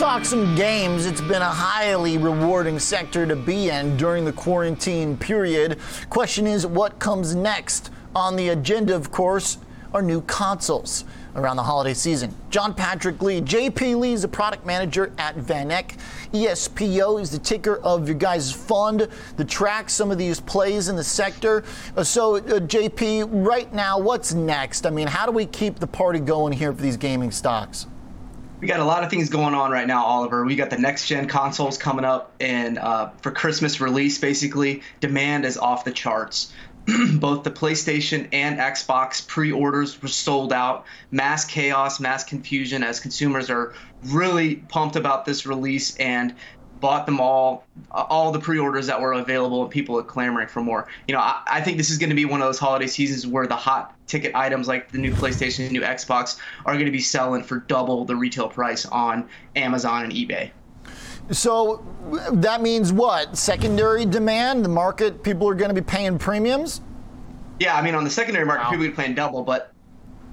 Let's talk some games. It's been a highly rewarding sector to be in during the quarantine period. Question is, what comes next? On the agenda, of course, are new consoles around the holiday season. John Patrick Lee. JP Lee is the product manager at VanEck. ESPO is the ticker of your guys' fund that tracks some of these plays in the sector. JP, right now, what's next? I mean, how do we keep the party going here for these gaming stocks? We got a lot of things going on right now, Oliver. We got the next-gen consoles coming up, and for Christmas release, basically, demand is off the charts. Both the PlayStation and Xbox pre-orders were sold out. Mass chaos, mass confusion, as consumers are really pumped about this release and bought them all the pre-orders that were available, and people are clamoring for more. You know, I think this is going to be one of those holiday seasons where the hot ticket items like the new PlayStation and new Xbox are going to be selling for double the retail price on Amazon and eBay. So that means what? Secondary demand? The market, people are going to be paying premiums? Yeah, I mean, on the secondary market, people are paying double, but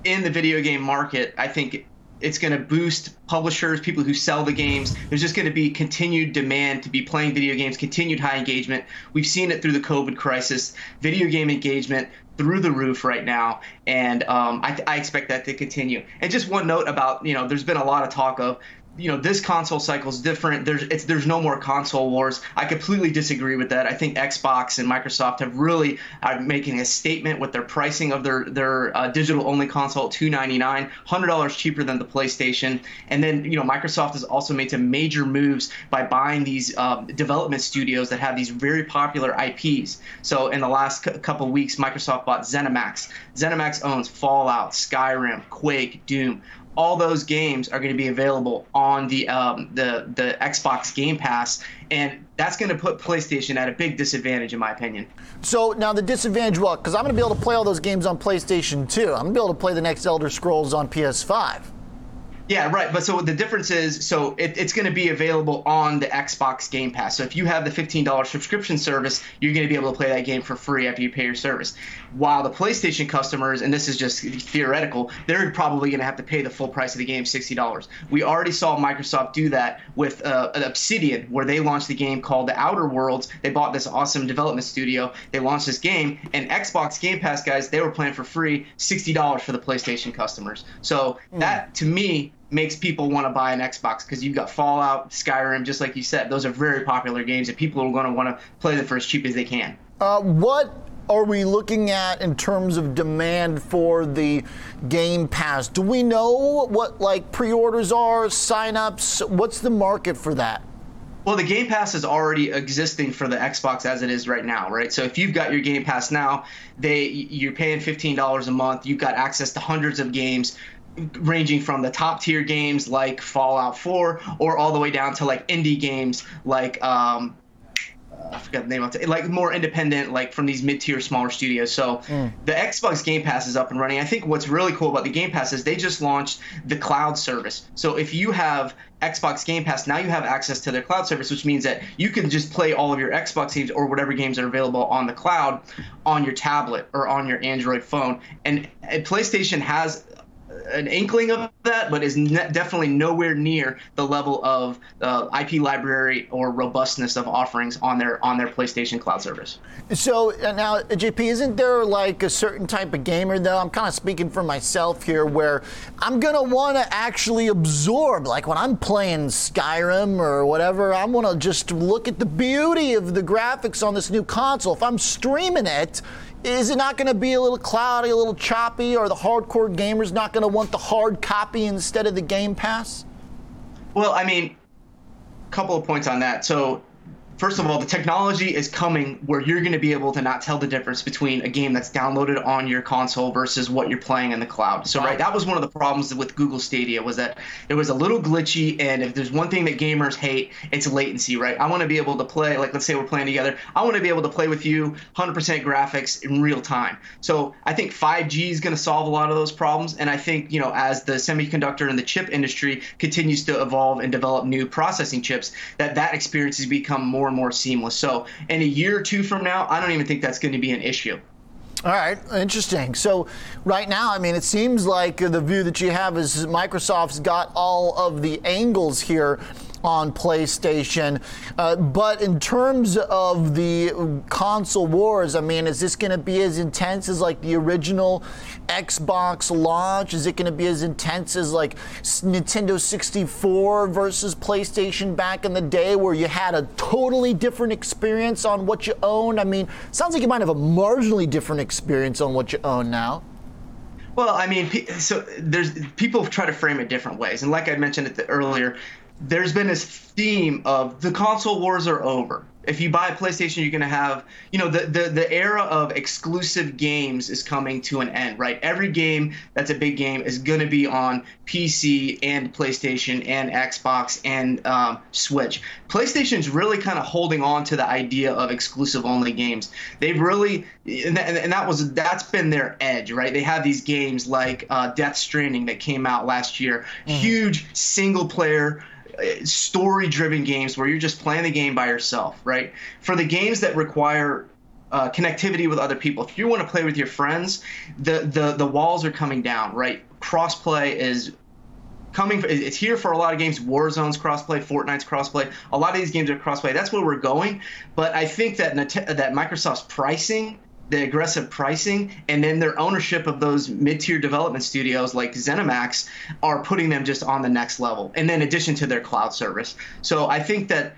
in the video game market, I think it's going to boost publishers, people who sell the games. There's just going to be continued demand to be playing video games, continued high engagement. We've seen it through the COVID crisis, video game engagement through the roof right now, and I expect that to continue. And just one note about, you know, there's been a lot of talk of, you know, this console cycle is different. There's no more console wars. I completely disagree with that. I think Xbox and Microsoft have really are making a statement with their pricing of their digital only console at $299, $100 cheaper than the PlayStation. And then, you know, Microsoft has also made some major moves by buying these development studios that have these very popular IPs. So in the last couple weeks, Microsoft bought Zenimax. Zenimax owns Fallout, Skyrim, Quake, Doom. All those games are going to be available on the Xbox Game Pass, and that's going to put PlayStation at a big disadvantage, in my opinion. So now the disadvantage, well, because I'm going to be able to play all those games on PlayStation 2. I'm going to be able to play the next Elder Scrolls on PS5. Yeah, right. But so the difference is, so it's going to be available on the Xbox Game Pass. So if you have the $15 subscription service, you're going to be able to play that game for free after you pay your service. While the PlayStation customers, and this is just theoretical, they're probably going to have to pay the full price of the game, $60. We already saw Microsoft do that with an Obsidian, where they launched a game called The Outer Worlds. They bought this awesome development studio. They launched this game, and Xbox Game Pass guys, they were playing for free, $60 for the PlayStation customers. So that, to me, makes people want to buy an Xbox, because you've got Fallout, Skyrim, just like you said. Those are very popular games, and people are going to want to play them for as cheap as they can. What are we looking at in terms of demand for the Game Pass? Do we know what, like, pre-orders are, sign-ups? What's the market for that? Well, the Game Pass is already existing for the Xbox as it is right now, right? So if you've got your Game Pass now, you're paying $15 a month. You've got access to hundreds of games, ranging from the top tier games like Fallout 4 or all the way down to like indie games like I forgot the name of it, like more independent, like from these mid-tier smaller studios. So the Xbox Game Pass is up and running. I think what's really cool about the Game Pass is they just launched the cloud service. So if you have Xbox Game Pass, now you have access to their cloud service, which means that you can just play all of your Xbox games or whatever games are available on the cloud on your tablet or on your Android phone. And PlayStation has an inkling of that, but is definitely nowhere near the level of IP library or robustness of offerings on their PlayStation cloud service. So now, JP, isn't there like a certain type of gamer, though? I'm kind of speaking for myself here, where I'm going to want to actually absorb, like when I'm playing Skyrim or whatever, I want to just look at the beauty of the graphics on this new console. If I'm streaming it, is it not going to be a little cloudy, a little choppy? Are the hardcore gamers not going to want the hard copy instead of the Game Pass? Well, I mean, a couple of points on that. So, first of all, the technology is coming where you're going to be able to not tell the difference between a game that's downloaded on your console versus what you're playing in the cloud. So, right, that was one of the problems with Google Stadia, was that it was a little glitchy, and if there's one thing that gamers hate, it's latency, right? I want to be able to play, like let's say we're playing together, I want to be able to play with you 100% graphics in real time. So I think 5G is going to solve a lot of those problems, and I think, you know, as the semiconductor and the chip industry continues to evolve and develop new processing chips, that experience has become more and more seamless. So in a year or two from now, I don't even think that's going to be an issue. All right, interesting. So right now, I mean, it seems like the view that you have is Microsoft's got all of the angles here on PlayStation. But in terms of the console wars, I mean, is this going to be as intense as like the original Xbox launch? Is it going to be as intense as like Nintendo 64 versus PlayStation back in the day, where you had a totally different experience on what you owned? I mean, sounds like you might have a marginally different experience on what you own now. Well, I mean, so there's people try to frame it different ways, and like I mentioned earlier, there's been this theme of the console wars are over. If you buy a PlayStation, you're going to have, you know, the era of exclusive games is coming to an end, right? Every game that's a big game is going to be on PC and PlayStation and Xbox and Switch. PlayStation's really kind of holding on to the idea of exclusive only games. They've really, that's been their edge, right? They have these games like Death Stranding that came out last year, huge single player story-driven games where you're just playing the game by yourself, right? For the games that require connectivity with other people, if you want to play with your friends, the walls are coming down, right? Crossplay is coming. It's here for a lot of games. Warzone's crossplay, Fortnite's crossplay. A lot of these games are crossplay. That's where we're going. But I think that Microsoft's pricing, the aggressive pricing, and then their ownership of those mid-tier development studios like Zenimax are putting them just on the next level. And then in addition to their cloud service. So I think that,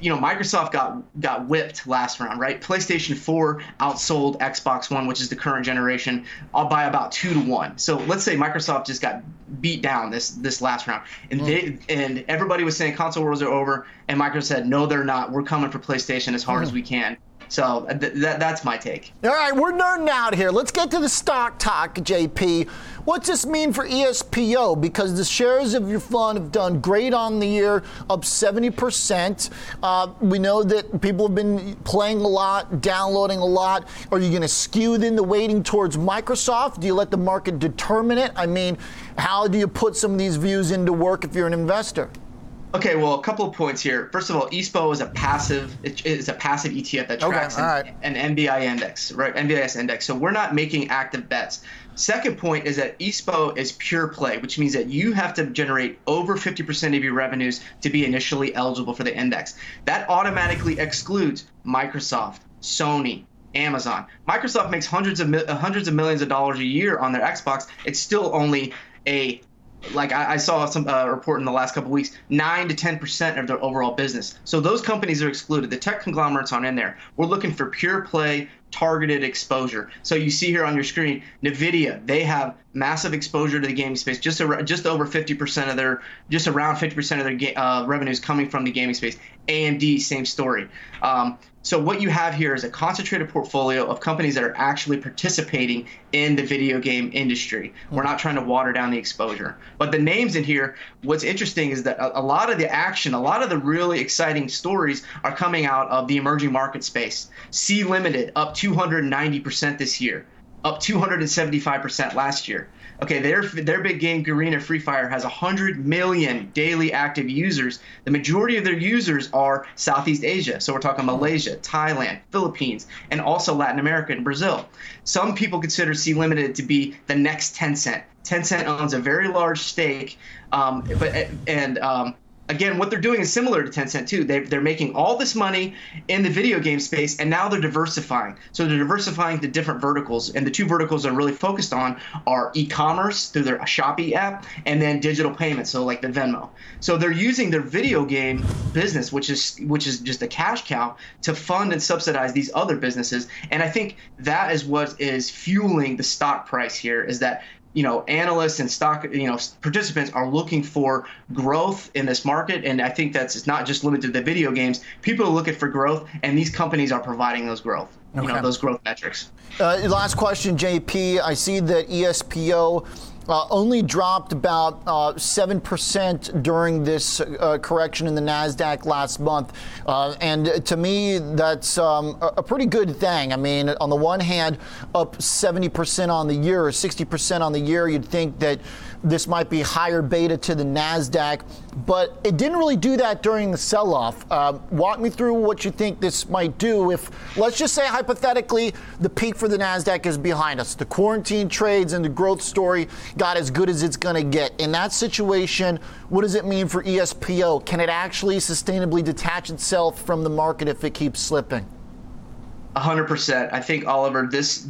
you know, Microsoft got whipped last round, right? PlayStation 4 outsold Xbox One, which is the current generation, by about 2-1. So let's say Microsoft just got beat down this last round. And and everybody was saying console wars are over. And Microsoft said, no, they're not. We're coming for PlayStation as hard as we can. So that's my take. All right, we're nerding out here. Let's get to the stock talk, JP. What's this mean for ESPO? Because the shares of your fund have done great on the year, up 70%. We know that people have been playing a lot, downloading a lot. Are you going to skew then the weighting towards Microsoft? Do you let the market determine it? I mean, how do you put some of these views into work if you're an investor? Okay, well, a couple of points here. First of all, ESPO is a passive ETF that tracks an MVIS index, right? MVIS index. So we're not making active bets. Second point is that ESPO is pure play, which means that you have to generate over 50% of your revenues to be initially eligible for the index. That automatically excludes Microsoft, Sony, Amazon. Microsoft makes hundreds of millions of dollars a year on their Xbox. It's still only a like I saw some report in the last couple of weeks, 9 to 10% of their overall business. So those companies are excluded. The tech conglomerates aren't in there. We're looking for pure play, targeted exposure. So you see here on your screen, Nvidia, they have massive exposure to the gaming space, around 50% of their revenues coming from the gaming space. AMD, same story. So what you have here is a concentrated portfolio of companies that are actually participating in the video game industry. We're not trying to water down the exposure. But the names in here, what's interesting is that a lot of the action, a lot of the really exciting stories are coming out of the emerging market space. Sea Limited, up 290% this year, up 275% last year. Okay, their big game, Garena Free Fire, has 100 million daily active users. The majority of their users are Southeast Asia. So we're talking Malaysia, Thailand, Philippines, and also Latin America and Brazil. Some people consider Sea Limited to be the next Tencent. Tencent owns a very large stake, again, what they're doing is similar to Tencent, too. They're making all this money in the video game space, and now they're diversifying. So they're diversifying to different verticals, and the two verticals they're really focused on are e-commerce through their Shopee app and then digital payments, so like the Venmo. So they're using their video game business, which is just a cash cow, to fund and subsidize these other businesses. And I think that is what is fueling the stock price here, is that analysts and stock, participants are looking for growth in this market. And I think it's not just limited to the video games. People are looking for growth, and these companies are providing those growth, those growth metrics. Last question, JP. I see that ESPO only dropped about 7% during this correction in the NASDAQ last month. And to me, that's a pretty good thing. I mean, on the one hand, up 70% on the year or 60% on the year, you'd think that this might be higher beta to the NASDAQ, but it didn't really do that during the sell-off. Walk me through what you think this might do if, let's just say hypothetically, the peak for the NASDAQ is behind us. The quarantine trades and the growth story got as good as it's going to get. In that situation, what does it mean for ESPO? Can it actually sustainably detach itself from the market if it keeps slipping? 100%. I think, Oliver, this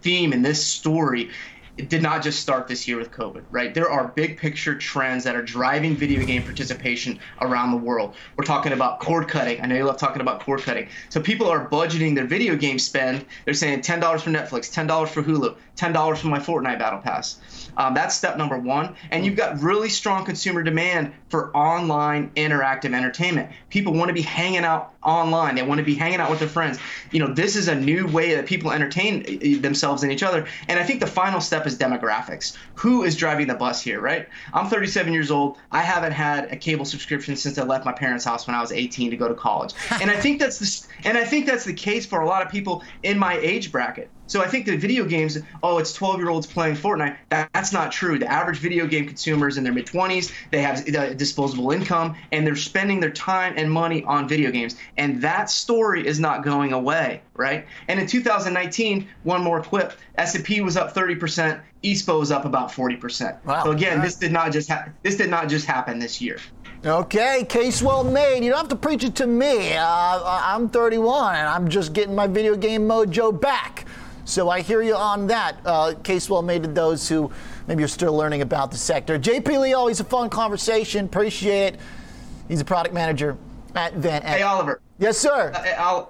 theme and this story, it did not just start this year with COVID, right? There are big picture trends that are driving video game participation around the world. We're talking about cord cutting. I know you love talking about cord cutting. So people are budgeting their video game spend. They're saying $10 for Netflix, $10 for Hulu, $10 for my Fortnite Battle Pass. That's step number one. And you've got really strong consumer demand for online interactive entertainment. People want to be hanging out online. They want to be hanging out with their friends. You know, this is a new way that people entertain themselves and each other. And I think the final step is demographics. Who is driving the bus here, right? I'm 37 years old. I haven't had a cable subscription since I left my parents' house when I was 18 to go to college. And I think that's the case for a lot of people in my age bracket. So I think the video games, oh, it's 12-year-olds playing Fortnite. That's not true. The average video game consumer is in their mid-20s. They have disposable income, and they're spending their time and money on video games. And that story is not going away, right? And in 2019, one more quip, S&P was up 30%. ESPO was up about 40%. Wow. So again, this did not just happen this year. Okay, case well made. You don't have to preach it to me. I'm 31, and I'm just getting my video game mojo back. So I hear you on that. Case well made to those who maybe are still learning about the sector. JP Lee, always a fun conversation. Appreciate it. He's a product manager at VanEck. Hey, Oliver. Yes, sir.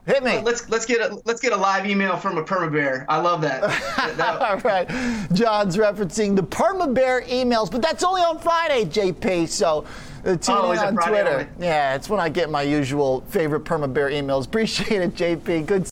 Hit me. Let's get a live email from a perma bear. I love that. All right. John's referencing the perma bear emails, but that's only on Friday, JP. So tune in on Twitter. Yeah, it's when I get my usual favorite perma bear emails. Appreciate it, JP. Good.